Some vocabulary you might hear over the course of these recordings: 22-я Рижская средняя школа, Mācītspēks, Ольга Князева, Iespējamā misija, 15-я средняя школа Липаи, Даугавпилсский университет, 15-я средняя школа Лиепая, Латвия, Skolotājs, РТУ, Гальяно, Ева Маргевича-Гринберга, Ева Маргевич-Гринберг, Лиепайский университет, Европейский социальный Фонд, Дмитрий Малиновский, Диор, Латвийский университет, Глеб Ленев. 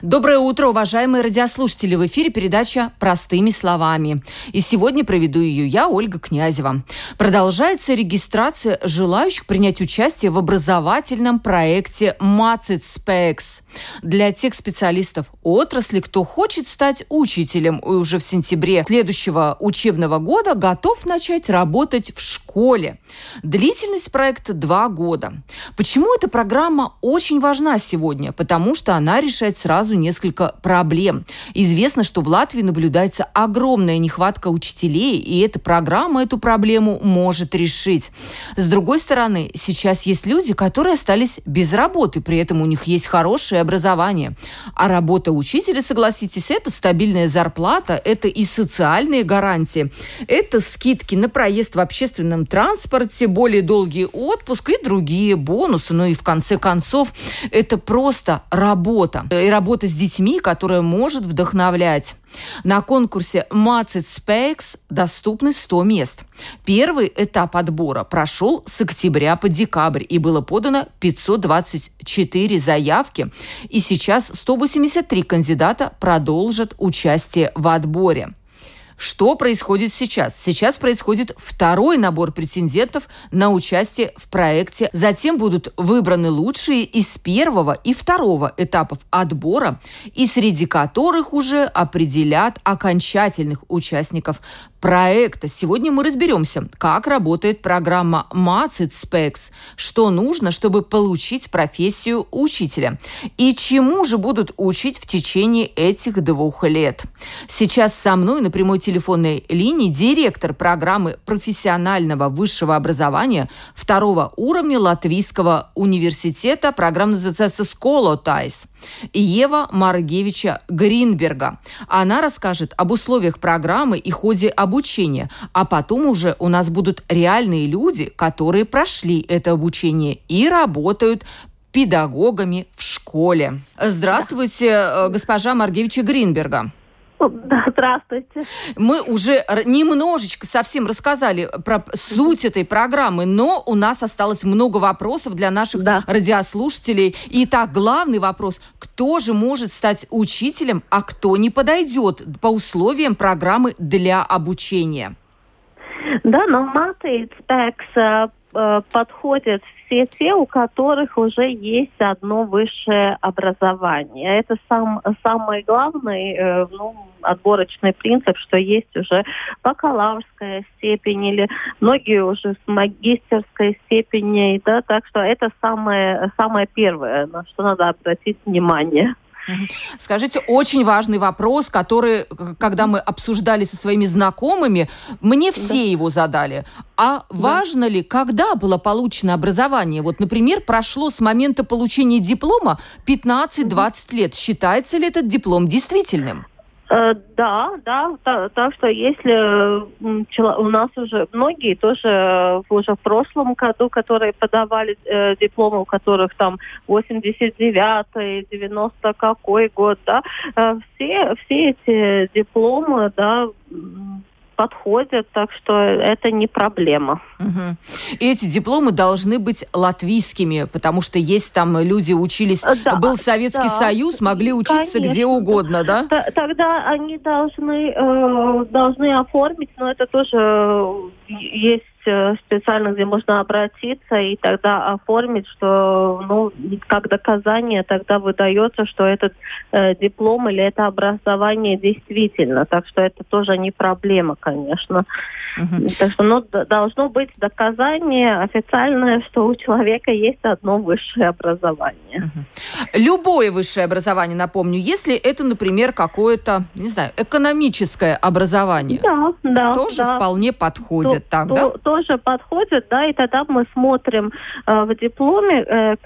Доброе утро, уважаемые радиослушатели! В эфире передача «Простыми словами». И сегодня проведу ее я, Ольга Князева. Продолжается регистрация желающих принять участие в образовательном проекте «Mācītspēks» для тех специалистов отрасли, кто хочет стать учителем и уже в сентябре следующего учебного года готов начать работать в школе. Длительность проекта 2 года. Почему эта программа очень важна сегодня? Потому что она решает сразу несколько проблем. Известно, что в Латвии наблюдается огромная нехватка учителей, и эта программа эту проблему может решить. С другой стороны, сейчас есть люди, которые остались без работы, при этом у них есть хорошее образование. А работа учителя, согласитесь, это стабильная зарплата, это и социальные гарантии, это скидки на проезд в общественном транспорте, более долгий отпуск и другие бонусы. Ну и в конце концов, это просто работа. И работа с детьми, которая может вдохновлять. На конкурсе «Mācītspēks» доступны 100 мест. Первый этап отбора прошел с октября по декабрь, и было подано 524 заявки. И сейчас 183 кандидата продолжат участие в отборе. Что происходит сейчас? Сейчас происходит второй набор претендентов на участие в проекте. Затем будут выбраны лучшие из 1-го и 2-го этапов отбора, и среди которых уже определят окончательных участников проекта. Сегодня мы разберемся, как работает программа «Mācītspēks», что нужно, чтобы получить профессию учителя, и чему же будут учить в течение этих 2 лет. Сейчас со мной на прямой телефонной линии директор программы профессионального высшего образования 2-го уровня Латвийского университета, программа называется «Skolotājs», Ева Маргевича-Гринберга. Она расскажет об условиях программы и ходе обучения, а потом уже у нас будут реальные люди, которые прошли это обучение и работают педагогами в школе. Здравствуйте, госпожа Маргевича-Гринберга. Здравствуйте. Мы уже немножечко совсем рассказали про суть этой программы, но у нас осталось много вопросов для наших радиослушателей. Итак, главный вопрос: кто же может стать учителем, а кто не подойдет по условиям программы для обучения? Да, но «Mācītspēks» подходят все, у которых уже есть одно высшее образование. Это самый главный, отборочный принцип, что есть уже бакалаврская степень или многие уже с магистерской степенью, да, так что это самое первое, на что надо обратить внимание. Скажите, очень важный вопрос, который, когда мы обсуждали со своими знакомыми, мне все его задали. А важно ли, когда было получено образование? Вот, например, прошло с момента получения диплома 15-20 лет. Считается ли этот диплом действительным? Да, так что если у нас уже многие тоже уже в прошлом году, которые подавали дипломы, у которых там 89-й, 90 какой год, да, все эти дипломы, да, подходят, так что это не проблема. Угу. И эти дипломы должны быть латвийскими, потому что есть там люди учились, был Советский Союз, могли учиться где угодно, да? Тогда они должны оформить, но это тоже есть специально, где можно обратиться и тогда оформить, что, как доказание тогда выдается, что этот диплом или это образование действительно. Так что это тоже не проблема, конечно. Uh-huh. Так что, должно быть доказание официальное, что у человека есть одно высшее образование. Uh-huh. Любое высшее образование, напомню, если это, например, какое-то, не знаю, экономическое образование, тоже вполне подходит так, да? тоже подходит, да, и тогда мы смотрим в дипломе,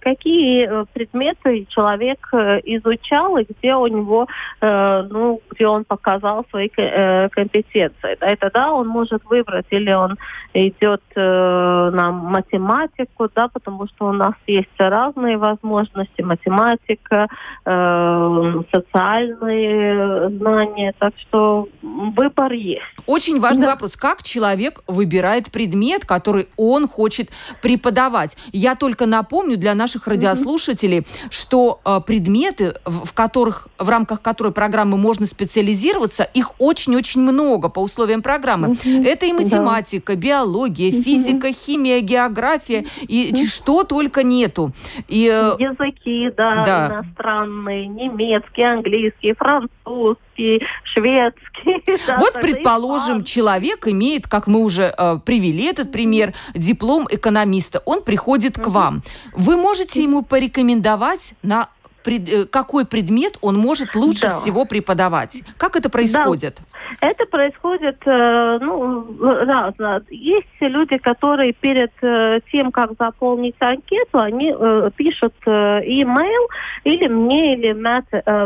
какие предметы человек изучал и где у него, ну, где он показал свои компетенции. Да, и тогда он может выбрать, или он идет на математику, да, потому что у нас есть разные возможности, математика, социальные знания, так что выбор есть. Очень важный вопрос. Как человек выбирает предмет, который он хочет преподавать? Я только напомню для наших радиослушателей, что предметы, в рамках которой программы можно специализироваться, их очень-очень много по условиям программы. Это и математика, биология, физика, химия, география, и что только нету. И, языки, да, иностранные, немецкий, английский, французский, шведский. Да, вот, предположим, человек имеет, как мы уже привели этот пример, диплом экономиста. Он приходит к вам. Вы можете ему порекомендовать, на какой предмет он может лучше всего преподавать? Как это происходит? Да. Это происходит, разно. Есть люди, которые перед тем, как заполнить анкету, они пишут e-mail или мне, или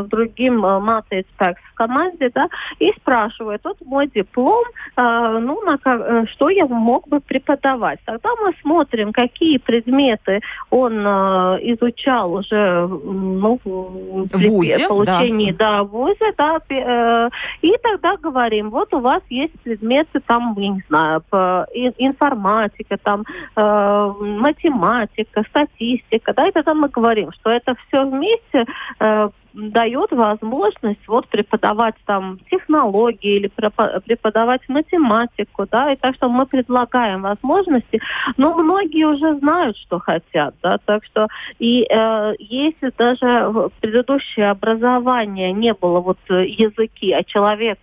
другим Mācītspēks в команде, да, и спрашивают, вот мой диплом, что я мог бы преподавать. Тогда мы смотрим, какие предметы он изучал уже, в ВУЗе, получении, да, в ВУЗе, да, и тогда говорим, вот у вас есть предметы, там, я не знаю, информатика, там, математика, статистика, да, и тогда мы говорим, что это все вместе дает возможность вот преподавать там технологии или преподавать математику, да, и так что мы предлагаем возможности, но многие уже знают, что хотят, да, так что и если даже в предыдущее образование не было вот языки, а человек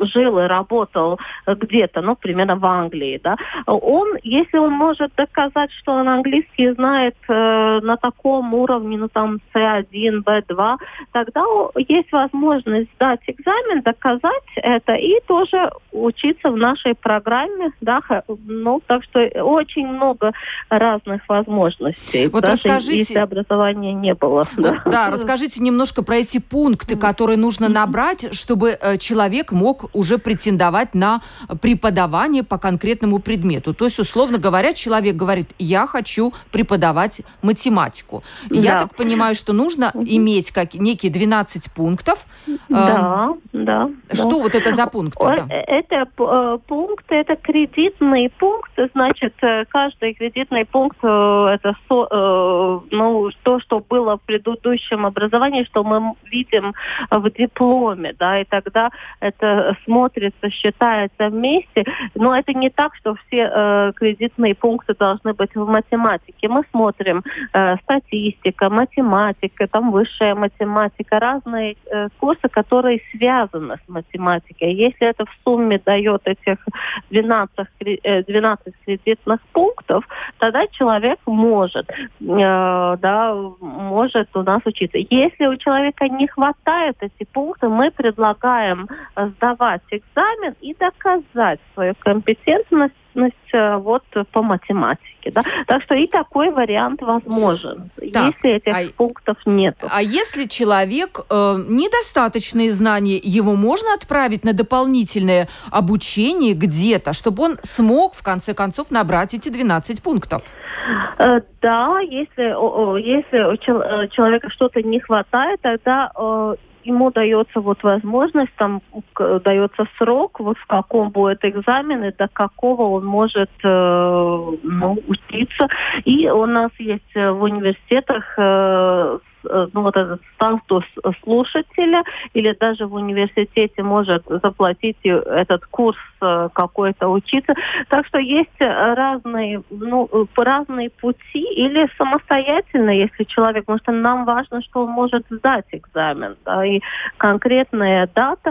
жил и работал где-то, ну, примерно в Англии, да, он, если он может доказать, что он английский знает на таком уровне, ну, там, C1, B2, тогда есть возможность сдать экзамен, доказать это и тоже учиться в нашей программе, да, ну, так что очень много разных возможностей, вот даже расскажите, если образования не было. Да, да, расскажите немножко про эти пункты, которые нужно набрать, чтобы человек мог уже претендовать на преподавание по конкретному предмету. То есть, условно говоря, человек говорит, я хочу преподавать математику. Да. Я так понимаю, что нужно иметь некие 12 пунктов. Что вот это за пункты? Это пункты, это кредитные пункты. Значит, каждый кредитный пункт это то, что было в предыдущем образовании, что мы видим в дипломе, да, и тогда это смотрится, считается вместе, но это не так, что все кредитные пункты должны быть в математике. Мы смотрим статистика, математика, там высшая математика, разные курсы, которые связаны с математикой. Если это в сумме дает этих 12 кредитных пунктов, тогда человек может у нас учиться. Если у человека не хватает эти пункты, мы предлагаем сдавать экзамен и доказать свою компетентность по математике. Да? Так что и такой вариант возможен, так, если этих пунктов нет. А если человек недостаточные знания, его можно отправить на дополнительное обучение где-то, чтобы он смог, в конце концов, набрать эти 12 пунктов? Да, если у человека что-то не хватает, тогда ему дается вот возможность, там дается срок, вот в каком будет экзамен и до какого он может учиться. И у нас есть в университетах этот статус слушателя, или даже в университете может заплатить этот курс какой-то учиться. Так что есть разные пути, или самостоятельно, если человек, потому что нам важно, что он может сдать экзамен, да, и конкретная дата,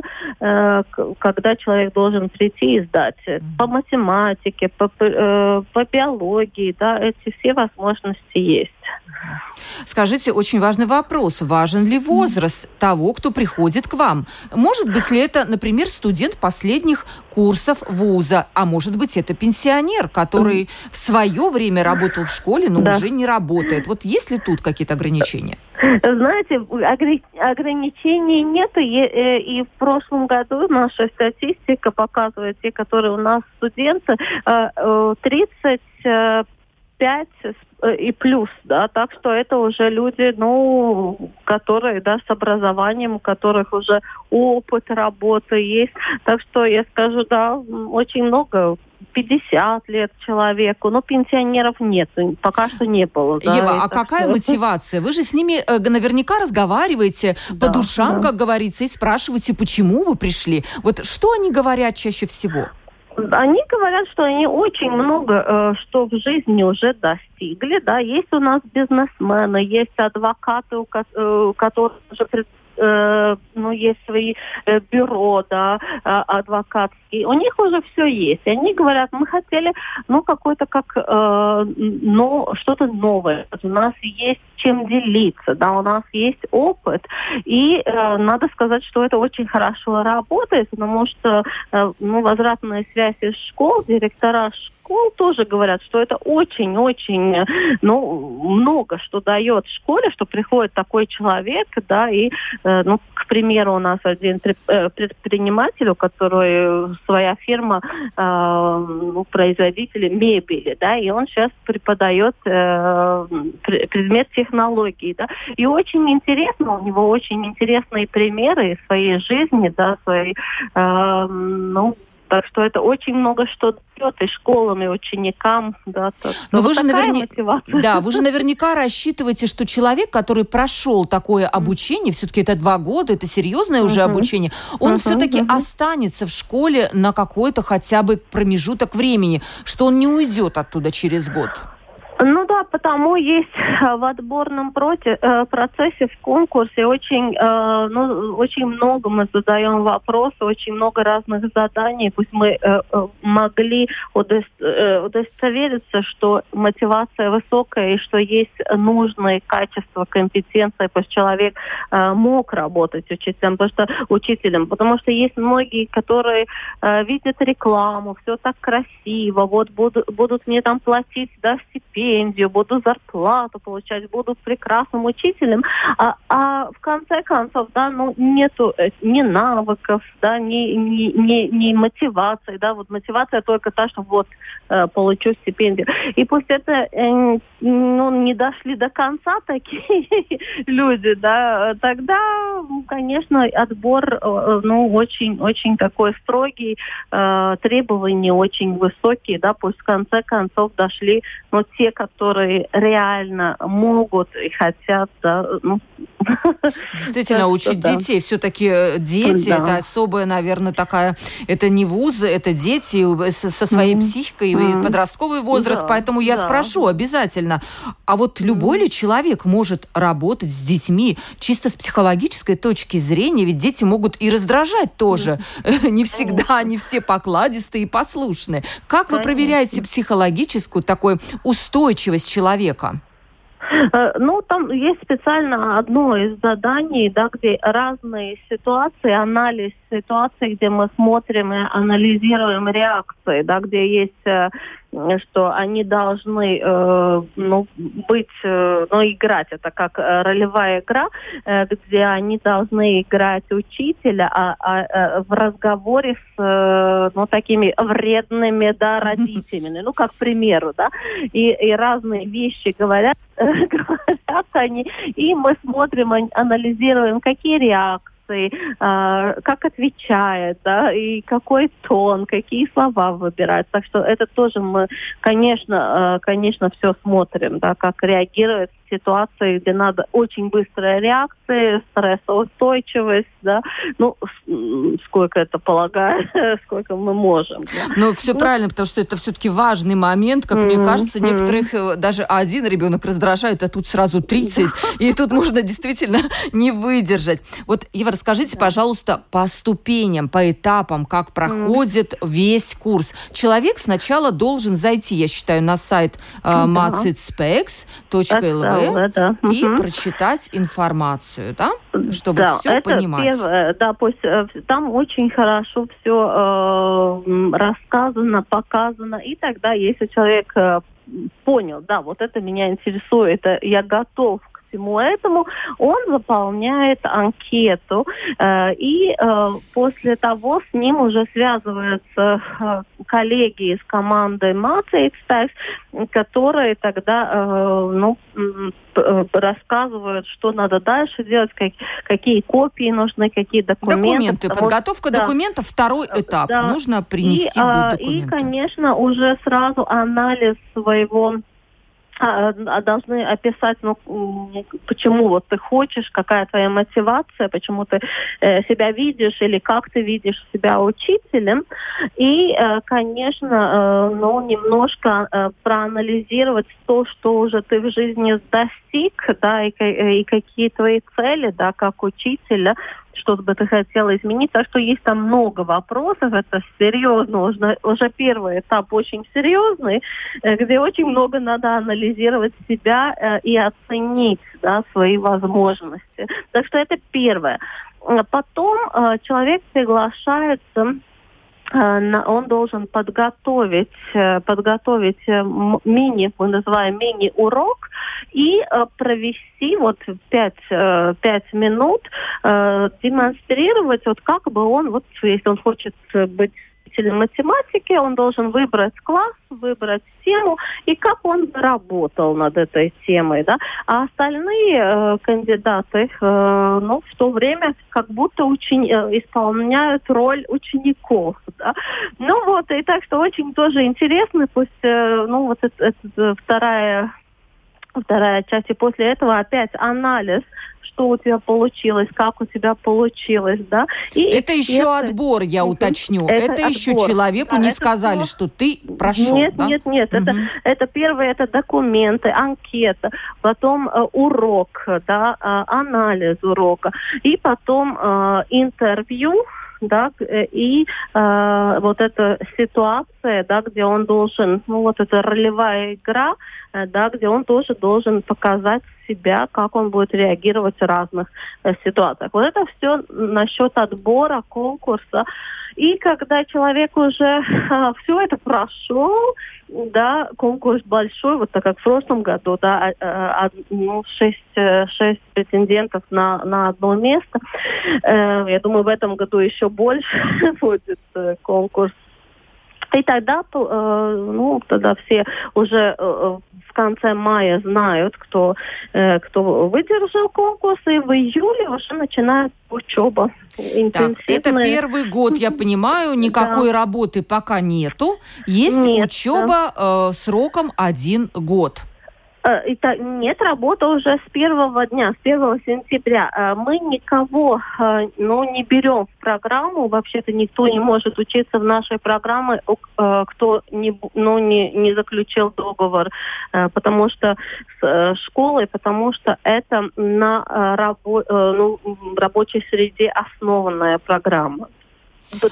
когда человек должен прийти и сдать. По математике, по биологии, да, эти все возможности есть. Скажите, очень важный вопрос. Важен ли возраст того, кто приходит к вам? Может быть ли это, например, студент последних курсов вуза, а может быть это пенсионер, который в свое время работал в школе, но уже не работает? Вот есть ли тут какие-то ограничения? Знаете, ограничений нет, и в прошлом году наша статистика показывает, те, которые у нас студенты, 35 и плюс, да, так что это уже люди, ну, которые, да, с образованием, у которых уже опыт работы есть, так что я скажу, да, очень много, 50 лет человеку, но пенсионеров нет, пока что не было. Да, Ева, а какая мотивация? Вы же с ними наверняка разговариваете по душам, как говорится, и спрашиваете, почему вы пришли. Вот что они говорят чаще всего? Они говорят, что они очень много что в жизни уже достигли. Да, есть у нас бизнесмены, есть адвокаты, у которых уже есть свои бюро, да, адвокатские. У них уже все есть. Они говорят, мы хотели, что-то новое. У нас есть чем делиться, да, у нас есть опыт. И надо сказать, что это очень хорошо работает, потому что, возвратная связь из школ, директора школ тоже говорят, что это очень-очень, много что дает школе, что приходит такой человек, да, и, к примеру, у нас один предприниматель, у которого своя фирма, производитель мебели, да, и он сейчас преподает предмет технологии, да, и очень интересно, у него очень интересные примеры своей жизни, да, своей, так что это очень много что дает и школам, и ученикам. Да, вы же наверняка рассчитываете, что человек, который прошел такое обучение, все-таки это 2 года, это серьезное уже обучение, он все-таки останется в школе на какой-то хотя бы промежуток времени, что он не уйдет оттуда через год. Ну да, потому есть в отборном процессе, в конкурсе очень много мы задаем вопросов, очень много разных заданий. Пусть мы могли удостовериться, что мотивация высокая и что есть нужные качества, компетенции, потому что человек мог работать учителем. Потому что есть многие, которые видят рекламу, все так красиво, вот будут мне там платить, да, стипендию, буду зарплату получать, буду прекрасным учителем, а в конце концов, да, нету ни навыков, да, ни мотивации, да, вот мотивация только та, что вот получу стипендию. И пусть это, не дошли до конца такие люди, да, тогда, конечно, отбор, очень-очень такой строгий, требования очень высокие, да, пусть в конце концов дошли, те, которые реально могут и хотят, да, Действительно, учить детей. Все-таки дети, это особая, наверное, такая... Это не вузы, это дети со своей психикой и подростковый возраст. Да, поэтому я спрошу обязательно. А вот любой ли человек может работать с детьми чисто с психологической точки зрения? Ведь дети могут и раздражать тоже. Не всегда они все покладистые и послушные. Как вы проверяете психологическую такую устойчивость человека? Там есть специально одно из заданий, да, где разные ситуации, анализ ситуации, где мы смотрим и анализируем реакции, да, где есть, что они должны играть. Это как ролевая игра, где они должны играть учителя в разговоре с такими вредными, да, родителями. Как к примеру, да. И разные вещи говорят они. И мы смотрим, анализируем, какие реакции, как отвечает, да, и какой тон, какие слова выбирать. Так что это тоже мы, конечно, все смотрим, да, как реагирует в ситуации, где надо очень быстрая реакция, стрессоустойчивость, да, сколько это полагает, сколько мы можем. Да. Все правильно, потому что это все-таки важный момент, как мне кажется, некоторых даже один ребенок раздражает, а тут сразу 30, и тут можно действительно не выдержать. Вот, Ева, расскажите, пожалуйста, по ступеням, по этапам, как проходит весь курс. Человек сначала должен зайти, я считаю, на сайт Mācītspēks.lv. школы, да. И прочитать информацию, да? Чтобы все понимать. Первое, да, пусть там очень хорошо все рассказано, показано. И тогда, если человек понял, да, вот это меня интересует, я готов к всему этому, он заполняет анкету, и после того с ним уже связываются коллеги из команды Mācītspēks, которые тогда рассказывают, что надо дальше делать, какие копии нужны, какие документы. Подготовка документов, второй этап. Да. Нужно принести документы. И, конечно, уже сразу анализ своего... должны описать, почему вот ты хочешь, какая твоя мотивация, почему ты себя видишь или как ты видишь себя учителем. И, конечно, немножко проанализировать то, что уже ты в жизни достиг, да, и какие твои цели, да, как учителя, что бы ты хотела изменить. Так что есть там много вопросов, это серьезно, уже первый этап очень серьезный, где очень много надо анализировать себя и оценить, да, свои возможности. Так что это первое. Потом человек приглашается, он должен подготовить мини-урок и провести вот 5 минут, демонстрировать, вот как бы он, вот если он хочет быть математики, он должен выбрать класс, выбрать тему и как он работал над этой темой, да. А остальные кандидаты, в то время как будто исполняют роль учеников, да. И так что очень тоже интересно, пусть, это вторая часть, и после этого опять анализ, что у тебя получилось, как у тебя получилось, да. И это еще отбор, я уточню. Это еще человеку не сказали, что ты прошел. Нет. Это первое, это документы, анкета, потом урок, да, анализ урока, и потом интервью, да, и вот эта ситуация, да, где он должен, эта ролевая игра, да, где он тоже должен показать себя, как он будет реагировать в разных ситуациях. Вот это все насчет отбора, конкурса. И когда человек уже все это прошел, да, конкурс большой, вот так как в прошлом году, да, 6 претендентов на одно место. Я думаю, в этом году еще больше будет конкурс. И тогда, тогда все уже в конце мая знают, кто выдержал конкурс, и в июле уже начинается учеба интенсивная. Так, это первый год, я понимаю, никакой работы пока нету. Есть учеба сроком 1 год. Нет, работа уже с первого дня, с 1 сентября. Мы никого не берем в программу. Вообще-то никто не может учиться в нашей программе, кто не заключил договор, потому что с школой, потому что это на рабочей среде основанная программа.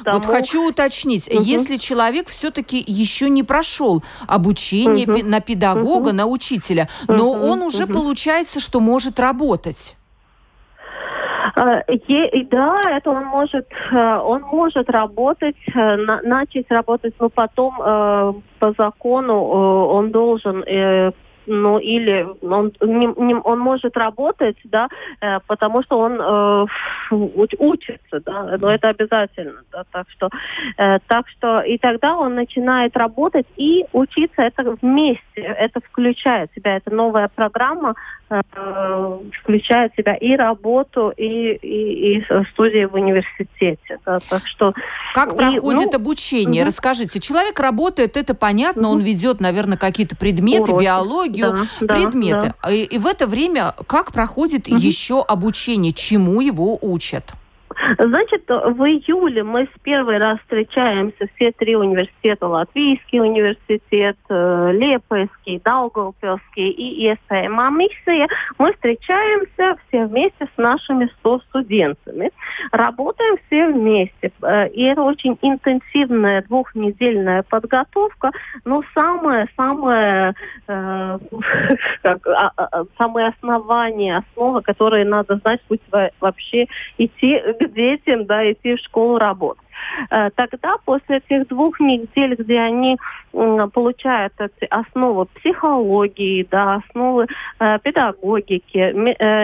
Вот хочу уточнить, если человек все-таки еще не прошел обучение на педагога, на учителя, но он уже получается, что может работать. Да, это он может работать, начать работать, но потом по закону он должен... или он может работать, да, потому что он учится, да, но это обязательно, да, так что и тогда он начинает работать и учиться это вместе, это включает в себя, эта новая программа включает в себя и работу, и студии в университете, да, так что... Как проходит обучение? Расскажите. Человек работает, это понятно, он ведет, наверное, какие-то предметы, уроки, биологию, предметы. Да. И в это время как проходит еще обучение? Чему его учат? Значит, в июле мы в первый раз встречаемся все три университета. Латвийский университет, Лиепайский, Даугавпилсский и Iespējamā misija. Мы встречаемся все вместе с нашими студентами. Работаем все вместе. И это очень интенсивная двухнедельная подготовка. Но самые основы, которые надо знать, пусть вообще идти к детям, да, идти в школу работать. Тогда, после этих 2 недель, где они получают основы психологии, да, основы педагогики,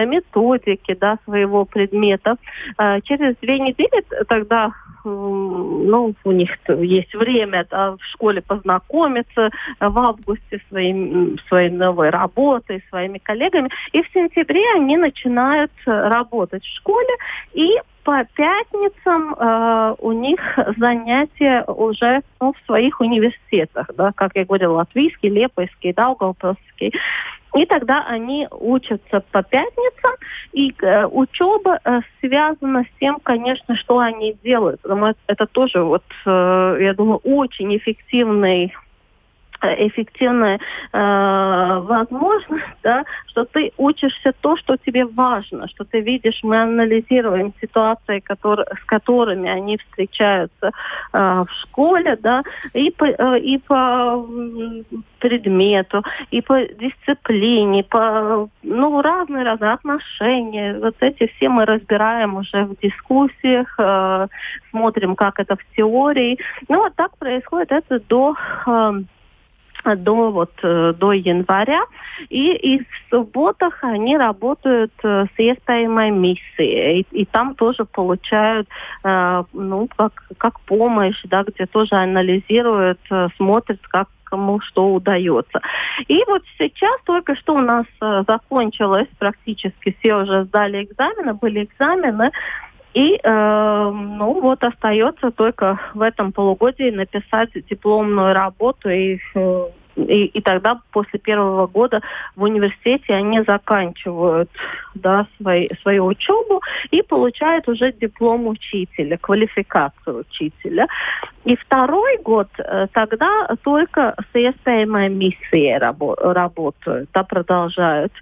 методики, да, своего предмета, через 2 недели тогда у них есть время, да, в школе познакомиться в августе своей новой работой, своими коллегами. И в сентябре они начинают работать в школе, и по пятницам у них занятия уже в своих университетах, да, как я говорила, латвийский, Лиепайский, Даугавпилсский. И тогда они учатся по пятницам, и учеба связана с тем, конечно, что они делают. Это тоже, я думаю, очень эффективная возможность, да, что ты учишься то, что тебе важно, что ты видишь. Мы анализируем ситуации, с которыми они встречаются в школе, да, и по предмету, и по дисциплине, по разные отношения. Вот эти все мы разбираем уже в дискуссиях, смотрим, как это в теории. Так происходит это до января, и в субботах они работают с Iespējamā misija, и там тоже получают как помощь, да, где тоже анализируют, смотрят, как кому что удается. И сейчас только что у нас закончилось, практически все уже сдали экзамены, были экзамены. И остается только в этом полугодии написать дипломную работу, и тогда после 1 года в университете они заканчивают, да, свою учебу и получают уже диплом учителя, квалификацию учителя. И 2 год тогда только с Iespējamā misija работают, да, продолжают.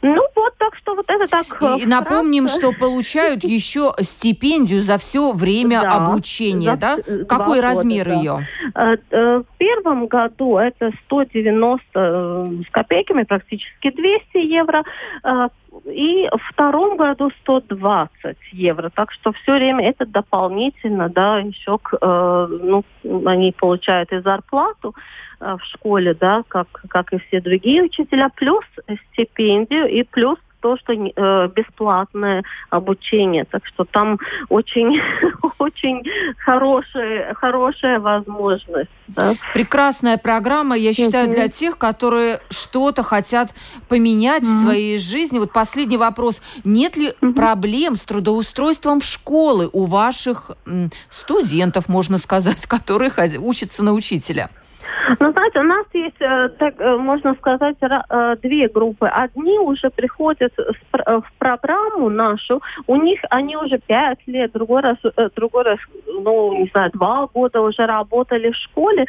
Так что это так. И напомним, что получают еще стипендию за все время обучения, да? Какой размер ее? В 1 году это 190 с копейками, практически 200 евро. И в 2 году 120 евро. Так что все время это дополнительно, да, еще они получают и зарплату в школе, да, как и все другие учителя, плюс стипендию и плюс то, что бесплатное обучение. Так что там очень, очень хорошая возможность. Да. Прекрасная программа, я считаю, для тех, которые что-то хотят поменять в своей жизни. Вот последний вопрос. Нет ли проблем с трудоустройством в школы у ваших студентов, можно сказать, которые учатся на учителя? Знаете, у нас есть, можно сказать, 2 группы. Одни уже приходят в программу нашу, у них они уже 5 лет, другой раз, 2 года уже работали в школе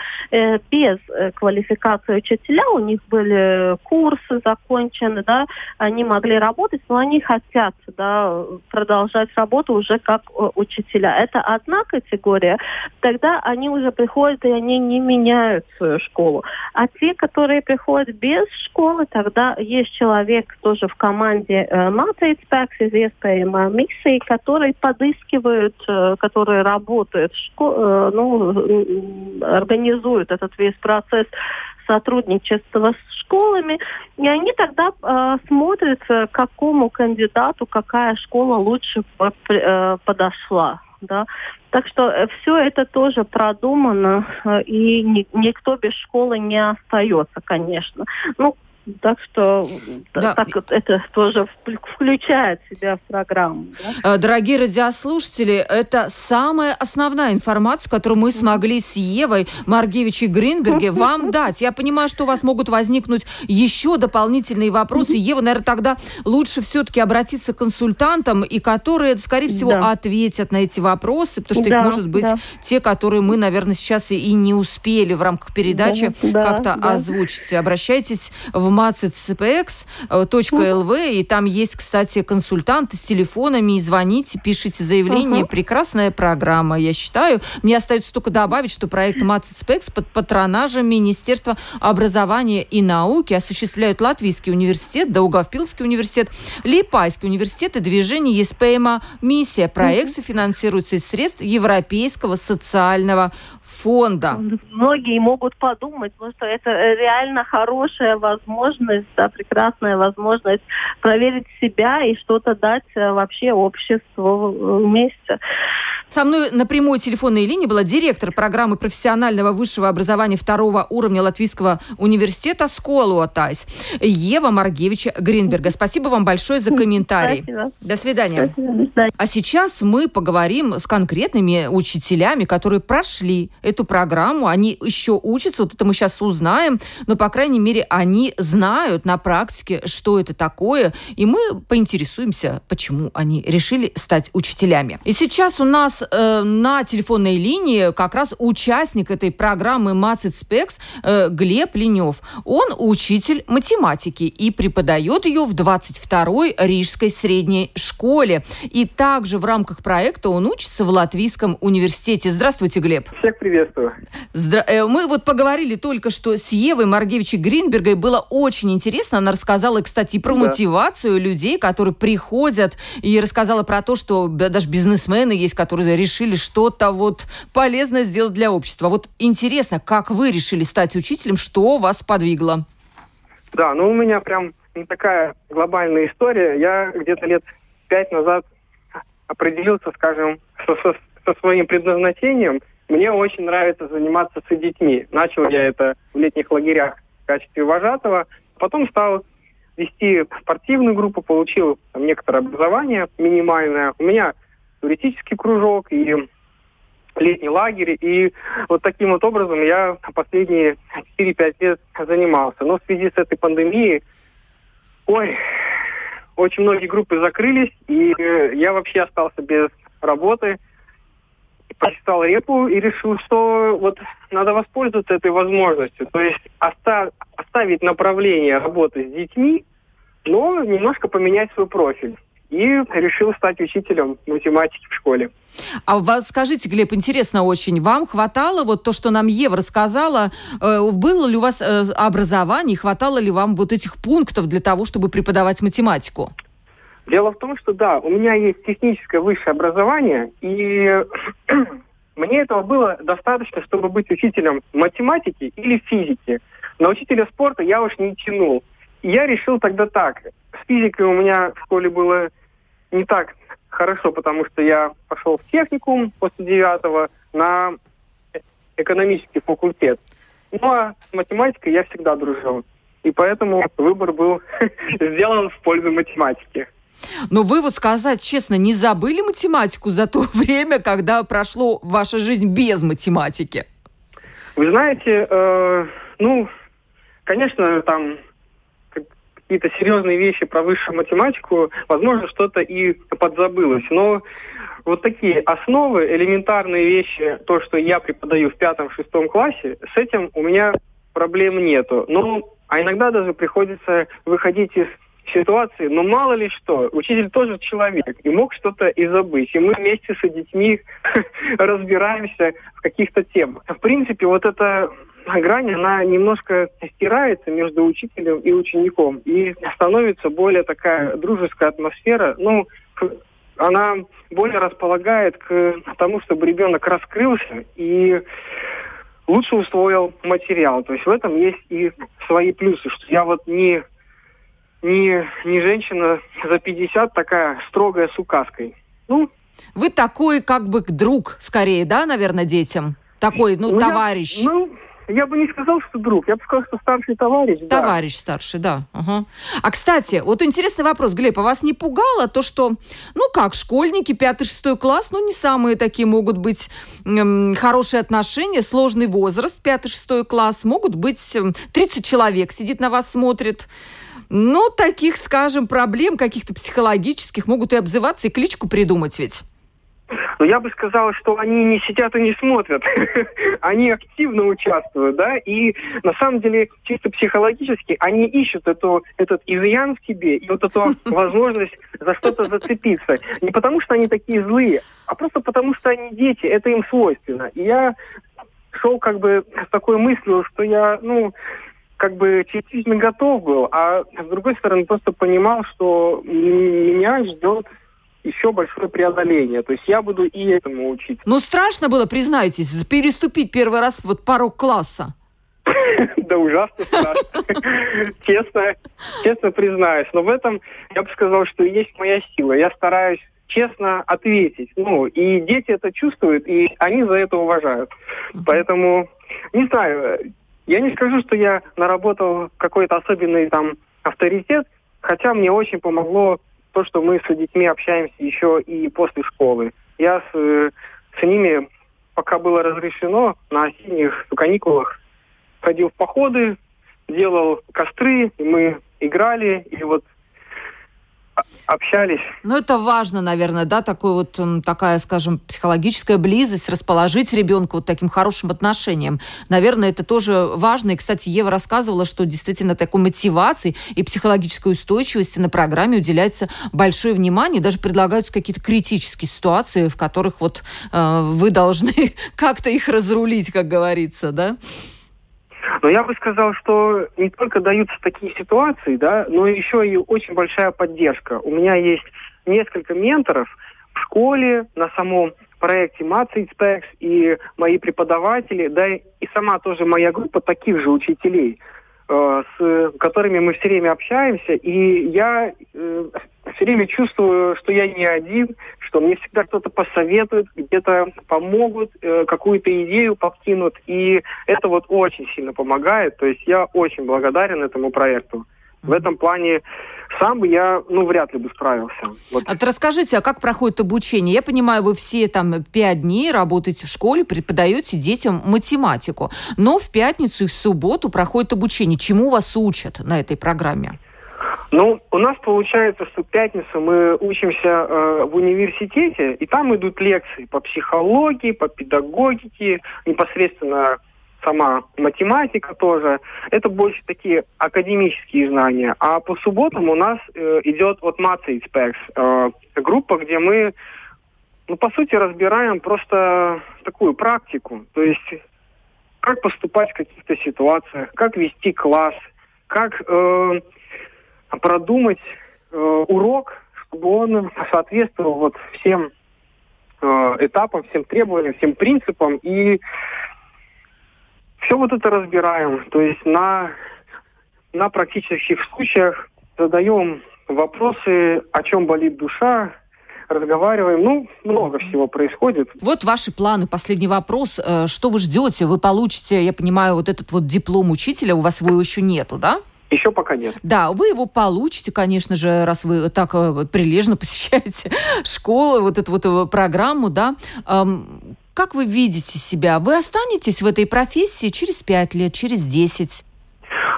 без квалификации учителя, у них были курсы закончены, да, они могли работать, но они хотят, да, продолжать работу уже как учителя. Это одна категория. Тогда они уже приходят, и они не меняют свою школу. А те, которые приходят без школы, тогда есть человек тоже в команде Mācītspēks из Iespējamā misija, которые подыскивают, которые работают в школе, организуют этот весь процесс сотрудничества с школами, и они тогда смотрят, какому кандидату какая школа лучше подошла. Да. Так что все это тоже продумано, и никто без школы не остается, конечно. Так что да. Так вот это тоже включает в себя в программу. Да? Дорогие радиослушатели, это самая основная информация, которую мы смогли с Евой Маргевичей-Гринберге вам дать. Я понимаю, что у вас могут возникнуть еще дополнительные вопросы. Ева, наверное, тогда лучше все-таки обратиться к консультантам, и которые, скорее всего, ответят на эти вопросы, потому что их, может быть, те, которые мы, наверное, сейчас и не успели в рамках передачи как-то озвучить. Обращайтесь в Mācītspēks.lv, и там есть, кстати, консультанты с телефонами, и звоните, пишите заявление. Прекрасная программа, я считаю. Мне остается только добавить, что проект Mācītspēks под патронажем Министерства образования и науки осуществляют Латвийский университет, Даугавпилсский университет, Лиепайский университет и движение Iespējamā misija. Проект финансируется из средств Европейского социального фонда. Многие могут подумать, что это реально хорошая возможность, да, прекрасная возможность проверить себя и что-то дать вообще обществу вместе. Со мной на прямой телефонной линии была директор программы профессионального высшего образования второго уровня Латвийского университета Skolotājs Ева Маргевича-Гринберга. Спасибо вам большое за комментарий. Спасибо. До свидания. Спасибо. А сейчас мы поговорим с конкретными учителями, которые прошли эту программу. Они еще учатся, вот это мы сейчас узнаем, но, по крайней мере, они знают на практике, что это такое, и мы поинтересуемся, почему они решили стать учителями. И сейчас у нас на телефонной линии как раз участник этой программы Mācītspēks Глеб Ленев. Он учитель математики и преподает ее в 22-й Рижской средней школе. И также в рамках проекта он учится в Латвийском университете. Здравствуйте, Глеб. Всех приветствую. Мы вот поговорили только что с Евой Маргевичей-Гринбергой. Было очень интересно. Она рассказала, кстати, про мотивацию людей, которые приходят, и рассказала про то, что даже бизнесмены есть, которые решили что-то вот полезное сделать для общества. Вот интересно, как вы решили стать учителем, что вас подвигло? Да, ну у меня прям не такая глобальная история. Я где-то лет 5 назад определился, скажем, со своим предназначением. Мне очень нравится заниматься с детьми. Начал я это в летних лагерях в качестве вожатого. Потом стал вести спортивную группу, получил там некоторое образование минимальное. У меня туристический кружок и летний лагерь. И вот таким вот образом я последние 4-5 лет занимался. Но в связи с этой пандемией очень многие группы закрылись, и я вообще остался без работы. Прочитал репу и решил, что вот надо воспользоваться этой возможностью. То есть оставить направление работы с детьми, но немножко поменять свой профиль. И решил стать учителем математики в школе. А вас, скажите, Глеб, интересно очень, вам хватало вот то, что нам Ева рассказала, было ли у вас образование, хватало ли вам вот этих пунктов для того, чтобы преподавать математику? Дело в том, что да, у меня есть техническое высшее образование, и мне этого было достаточно, чтобы быть учителем математики или физики. На учителя спорта я уж не тянул. И я решил тогда так. С физикой у меня в школе было не так хорошо, потому что я пошел в техникум после 9-го на экономический факультет. Ну а с математикой я всегда дружил. И поэтому выбор был сделан в пользу математики. Но вы, вот сказать честно, не забыли математику за то время, когда прошло ваша жизнь без математики? Вы знаете, конечно, там какие-то серьезные вещи про высшую математику, возможно, что-то и подзабылось. Но вот такие основы, элементарные вещи, то, что я преподаю в 5-6 классе, с этим у меня проблем нету. Ну, а иногда даже приходится выходить из ситуации, но мало ли что, учитель тоже человек, и мог что-то и забыть. И мы вместе с детьми разбираемся в каких-то темах. В принципе, вот это... грань, она немножко стирается между учителем и учеником, и становится более такая дружеская атмосфера, она более располагает к тому, чтобы ребенок раскрылся и лучше усвоил материал. То есть в этом есть и свои плюсы, что я вот не женщина за 50, такая строгая с указкой. Вы такой как бы друг скорее, да, наверное, детям? Такой, товарищ. Я бы не сказал, что друг, я бы сказал, что старший товарищ. Товарищ да. старший, да. Ага. А, кстати, вот интересный вопрос, Глеб, а вас не пугало то, что, ну как, школьники, 5-6 класс, ну не самые такие могут быть хорошие отношения, сложный возраст, 5-6 класс, могут быть 30 человек сидит на вас, смотрит. Ну, таких, скажем, проблем каких-то психологических могут и обзываться, и кличку придумать ведь. Но я бы сказала, что они не сидят и не смотрят. Они активно участвуют, да, и на самом деле чисто психологически они ищут этот изъян в себе и вот эту возможность за что-то зацепиться. Не потому, что они такие злые, а просто потому, что они дети, это им свойственно. И я шел как бы с такой мыслью, что я, как бы частично готов был, а с другой стороны просто понимал, что меня ждет еще большое преодоление. То есть я буду и этому учить. Ну, страшно было, признайтесь, переступить первый раз вот порог класса? Да ужасно страшно. Честно признаюсь. Но в этом, я бы сказал, что есть моя сила. Я стараюсь честно ответить. И дети это чувствуют, и они за это уважают. Поэтому, не знаю, я не скажу, что я наработал какой-то особенный там авторитет, хотя мне очень помогло то, что мы с детьми общаемся еще и после школы. Я с ними, пока было разрешено, на осенних каникулах ходил в походы, делал костры, мы играли и вот общались. Ну, это важно, наверное, да, такая, скажем, психологическая близость, расположить ребенка вот таким хорошим отношением. Наверное, это тоже важно. И, кстати, Ева рассказывала, что действительно такой мотивации и психологической устойчивости на программе уделяется большое внимание. Даже предлагаются какие-то критические ситуации, в которых вот вы должны как-то их разрулить, как говорится, да? Но я бы сказал, что не только даются такие ситуации, да, но еще и очень большая поддержка. У меня есть несколько менторов в школе, на самом проекте Mācītspēks, и мои преподаватели, да, и сама тоже моя группа таких же учителей, с которыми мы все время общаемся, и я все время чувствую, что я не один, что мне всегда кто-то посоветует, где-то помогут, какую-то идею подкинут, и это вот очень сильно помогает, то есть я очень благодарен этому проекту. В этом плане сам бы я, вряд ли бы справился. Вот. А расскажите, а как проходит обучение? Я понимаю, вы все там 5 дней работаете в школе, преподаете детям математику, но в пятницу и в субботу проходит обучение. Чему вас учат на этой программе? У нас получается, что в пятницу мы учимся в университете, и там идут лекции по психологии, по педагогике, непосредственно сама математика тоже. Это больше такие академические знания. А по субботам у нас идет от Mācītspēks группа, где мы, по сути, разбираем просто такую практику. То есть, как поступать в каких-то ситуациях, как вести класс, как продумать урок, чтобы он соответствовал всем этапам, всем требованиям, всем принципам. И все это разбираем. То есть на практических случаях задаем вопросы, о чем болит душа, разговариваем. Много всего происходит. Вот ваши планы. Последний вопрос. Что вы ждете? Вы получите, я понимаю, этот диплом учителя. У вас его еще нету, да? Еще пока нет. Да, вы его получите, конечно же, раз вы так прилежно посещаете школу, эту программу, да. Как вы видите себя? Вы останетесь в этой профессии через 5 лет, через 10?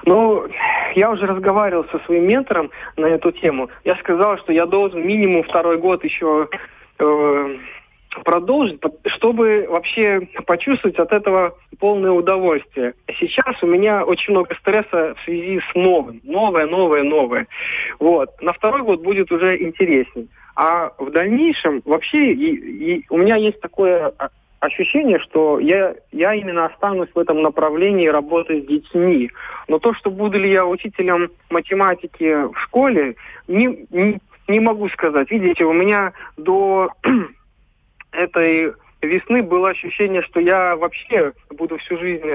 Я уже разговаривал со своим ментором на эту тему. Я сказал, что я должен минимум 2 год еще продолжить, чтобы вообще почувствовать от этого полное удовольствие. Сейчас у меня очень много стресса в связи с новым. Новое. На 2 год будет уже интересней. А в дальнейшем вообще у меня есть такое ощущение, что я именно останусь в этом направлении работы с детьми. Но то, что буду ли я учителем математики в школе, не могу сказать. Видите, у меня до этой весны было ощущение, что я вообще буду всю жизнь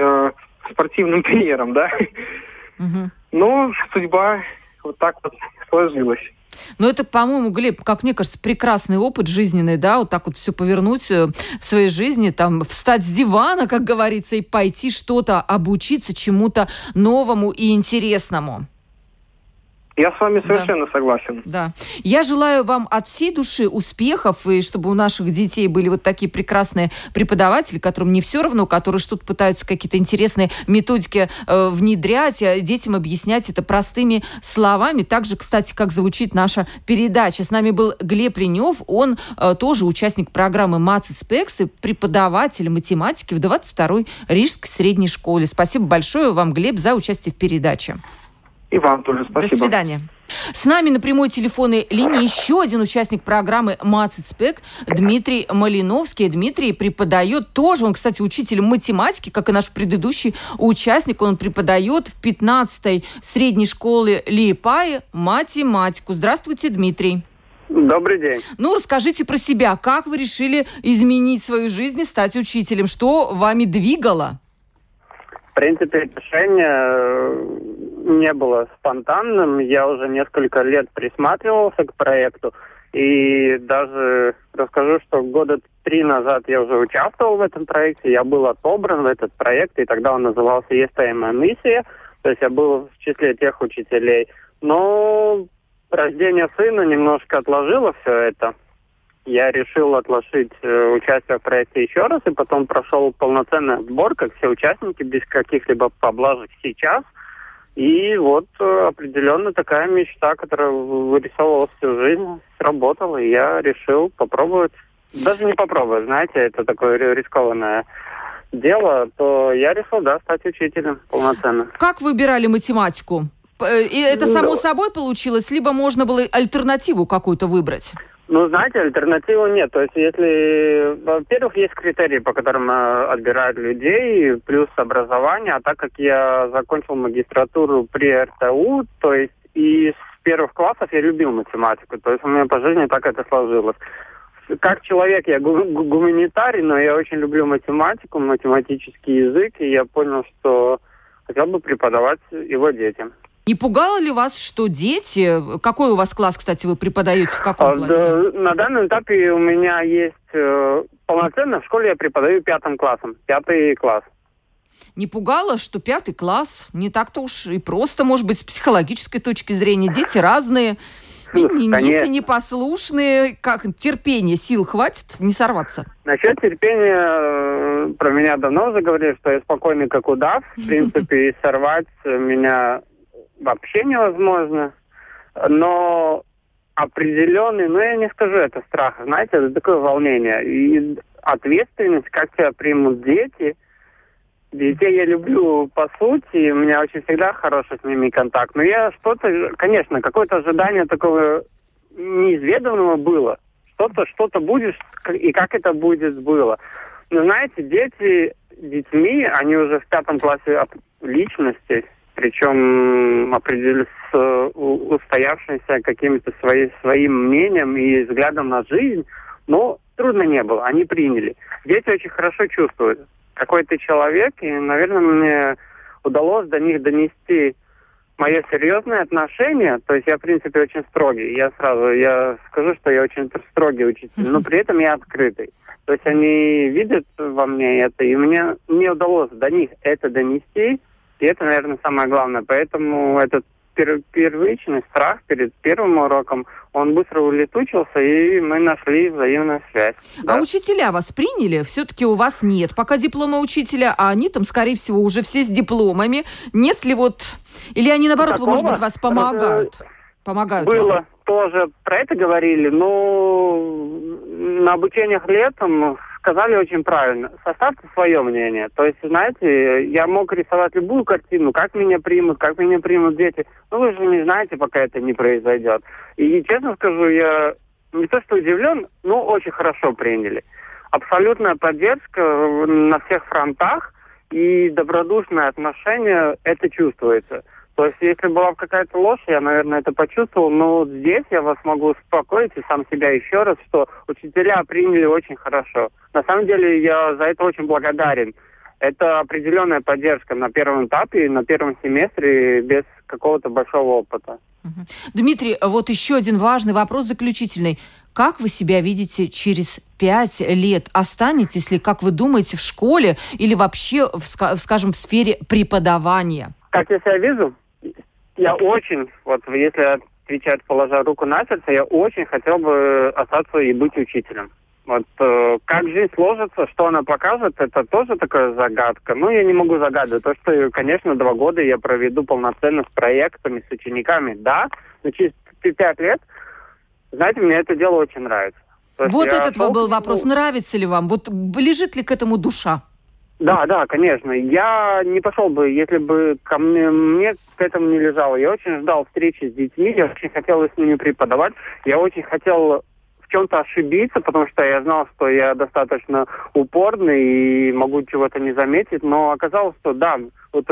спортивным тренером, да? Но судьба вот так сложилась. Но это, по-моему, Глеб, как мне кажется, прекрасный опыт жизненный, да, вот так вот все повернуть в своей жизни, там, встать с дивана, как говорится, и пойти что-то обучиться чему-то новому и интересному. Я с вами совершенно согласен. Да. Я желаю вам от всей души успехов, и чтобы у наших детей были вот такие прекрасные преподаватели, которым не все равно, которые что-то пытаются какие-то интересные методики внедрять, а детям объяснять это простыми словами. Также, кстати, как звучит наша передача. С нами был Глеб Ленев, он тоже участник программы «Mācītspēks», преподаватель математики в 22-й Рижской средней школе. Спасибо большое вам, Глеб, за участие в передаче. И вам тоже спасибо. До свидания. С нами на прямой телефонной линии еще один участник программы «Mācītspēks» Дмитрий Малиновский. Дмитрий преподает тоже, он, кстати, учитель математики, как и наш предыдущий участник. Он преподает в 15-й средней школе Липаи математику. Здравствуйте, Дмитрий. Добрый день. Ну, расскажите про себя. Как вы решили изменить свою жизнь и стать учителем? Что вами двигало? В принципе, решение не было спонтанным. Я уже несколько лет присматривался к проекту. И даже расскажу, что 3 года назад я уже участвовал в этом проекте. Я был отобран в этот проект, и тогда он назывался «Iespējamā misija». То есть я был в числе тех учителей. Но рождение сына немножко отложило все это. Я решил отложить участие в проекте еще раз, и потом прошел полноценный отбор, как все участники, без каких-либо поблажек сейчас. И вот определенно такая мечта, которая вырисовывалась всю жизнь, сработала, и я решил попробовать. Даже не попробовать, знаете, это такое рискованное дело, то я решил, да, стать учителем полноценно. Как выбирали математику? И это само собой получилось, либо можно было альтернативу какую-то выбрать? Ну, знаете, альтернативы нет. То есть, если, во-первых, есть критерии, по которым отбирают людей, плюс образование. А так как я закончил магистратуру при РТУ, то есть и с первых классов я любил математику. То есть у меня по жизни так это сложилось. Как человек я гуманитарий, но я очень люблю математику, математический язык, и я понял, что хотел бы преподавать его детям. Не пугало ли вас, что дети... Какой у вас класс, кстати, вы преподаете, в каком классе? На данном этапе у меня есть... Полноценно в школе я преподаю 5-м классом. 5-й класс. Не пугало, что 5-й класс не так-то уж и просто, может быть, с психологической точки зрения. Дети разные. Если непослушные, как терпения, сил хватит не сорваться? Насчет терпения про меня давно уже говорили, что я спокойный как удав. В принципе, и сорвать меня... вообще невозможно, но определенный, я не скажу, это страх, знаете, это такое волнение. И ответственность, как тебя примут дети. Детей я люблю по сути, у меня очень всегда хороший с ними контакт. Но я что-то, конечно, какое-то ожидание такого неизведанного было. Что-то будет, и как это будет было. Но знаете, дети детьми, они уже в 5-м классе личности, причем с устоявшимся каким-то своим мнением и взглядом на жизнь, но трудно не было, они приняли. Дети очень хорошо чувствуют, какой ты человек, и, наверное, мне удалось до них донести мое серьезное отношение. То есть я, в принципе, очень строгий. Я скажу, что я очень строгий учитель, но при этом я открытый. То есть они видят во мне это, и мне удалось до них это донести. И это, наверное, самое главное. Поэтому этот первичный страх перед первым уроком, он быстро улетучился, и мы нашли взаимную связь. Да. А учителя вас приняли? Все-таки у вас нет пока диплома учителя, а они там, скорее всего, уже все с дипломами. Нет ли вот... Или они, наоборот, такого? Может быть, вас помогают? Помогают было вам? Тоже. Про это говорили, но на обучениях летом... сказали очень правильно. Составьте свое мнение. То есть, знаете, я мог рисовать любую картину, как меня примут дети. Ну, вы же не знаете, пока это не произойдет. И, честно скажу, я не то что удивлен, но очень хорошо приняли. Абсолютная поддержка на всех фронтах и добродушное отношение, это чувствуется. То есть, если была какая-то ложь, я, наверное, это почувствовал, но вот здесь я вас могу успокоить и сам себя еще раз, что учителя приняли очень хорошо. На самом деле, я за это очень благодарен. Это определенная поддержка на первом этапе, на первом семестре, без какого-то большого опыта. Дмитрий, вот еще один важный вопрос заключительный. Как вы себя видите через 5 лет? Останетесь ли, как вы думаете, в школе или вообще, скажем, в сфере преподавания? Как я себя вижу? Я очень, вот если отвечать, положа руку на сердце, я очень хотел бы остаться и быть учителем. Вот как жизнь сложится, что она покажет, это тоже такая загадка. Ну, я не могу загадывать. То, что, конечно, 2 года я проведу полноценно с проектами, с учениками, да. Но через 5 лет, знаете, мне это дело очень нравится. Вот этот был вопрос. Нравится ли вам? Вот лежит ли к этому душа? Да, конечно. Я не пошел бы, если бы мне к этому не лежало. Я очень ждал встречи с детьми, я очень хотел с ними преподавать, я очень хотел... в чем-то ошибиться, потому что я знал, что я достаточно упорный и могу чего-то не заметить, но оказалось, что да, вот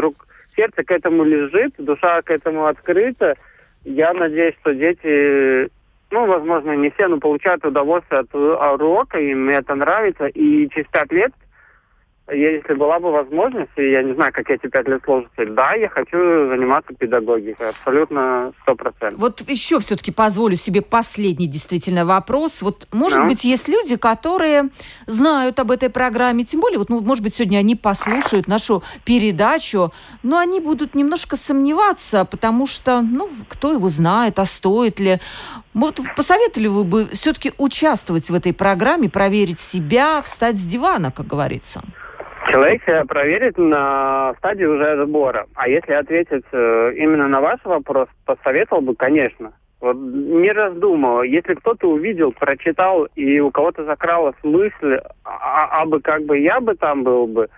сердце к этому лежит, душа к этому открыта. Я надеюсь, что дети, возможно, не все, но получают удовольствие от урока, им это нравится, и через 5 лет, если была бы возможность, и я не знаю, как эти 5 лет сложатся, да, я хочу заниматься педагогикой, абсолютно 100%. Вот еще все-таки позволю себе последний действительно вопрос. Вот, может быть, есть люди, которые знают об этой программе, тем более, может быть, сегодня они послушают нашу передачу, но они будут немножко сомневаться, потому что, кто его знает, а стоит ли. Вот посоветовали вы бы все-таки участвовать в этой программе, проверить себя, встать с дивана, как говорится? Человек себя проверит на стадии уже отбора. А если ответить именно на ваш вопрос, посоветовал бы, конечно. Вот не раздумывал. Если кто-то увидел, прочитал, и у кого-то закралась мысль, я бы там был бы,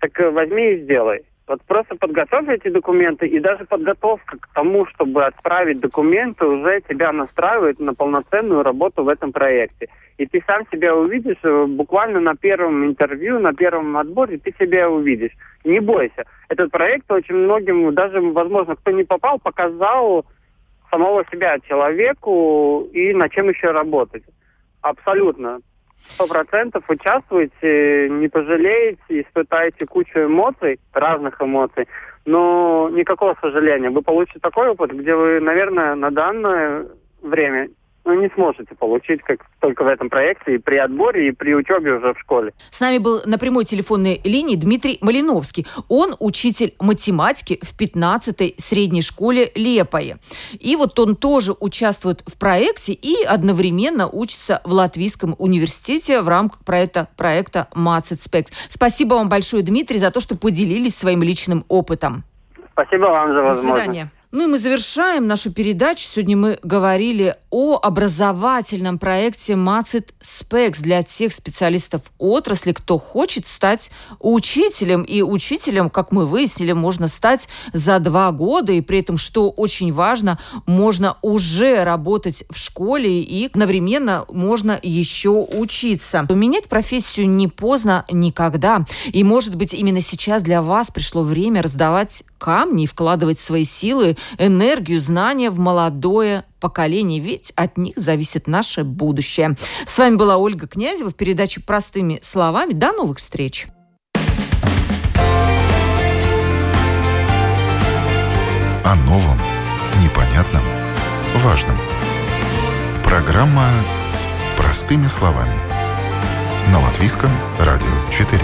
так возьми и сделай. Вот просто подготовь эти документы, и даже подготовка к тому, чтобы отправить документы, уже тебя настраивает на полноценную работу в этом проекте. И ты сам себя увидишь буквально на первом интервью, на первом отборе, ты себя увидишь. Не бойся. Этот проект очень многим, даже, возможно, кто не попал, показал самого себя человеку и над чем еще работать. Абсолютно. 100% участвуйте, не пожалеете, испытаете кучу эмоций, разных эмоций, но никакого сожаления. Вы получите такой опыт, где вы, наверное, на данное время не сможете получить, как только в этом проекте, и при отборе, и при учебе уже в школе. С нами был на прямой телефонной линии Дмитрий Малиновский. Он учитель математики в 15-й средней школе Лиепайи. И вот он тоже участвует в проекте и одновременно учится в Латвийском университете в рамках проекта «Mācītspēks». Спасибо вам большое, Дмитрий, за то, что поделились своим личным опытом. Спасибо вам за возможность. До свидания. Ну и мы завершаем нашу передачу. Сегодня мы говорили о образовательном проекте «Mācītspēks» для тех специалистов отрасли, кто хочет стать учителем. И учителем, как мы выяснили, можно стать за 2 года. И при этом, что очень важно, можно уже работать в школе и одновременно можно еще учиться. Поменять профессию не поздно никогда. И, может быть, именно сейчас для вас пришло время раздавать камни и вкладывать свои силы, энергию, знания в молодое поколение, ведь от них зависит наше будущее. С вами была Ольга Князева в передаче «Простыми словами». До новых встреч! О новом, непонятном, важном. Программа «Простыми словами» на Латвийском радио 4.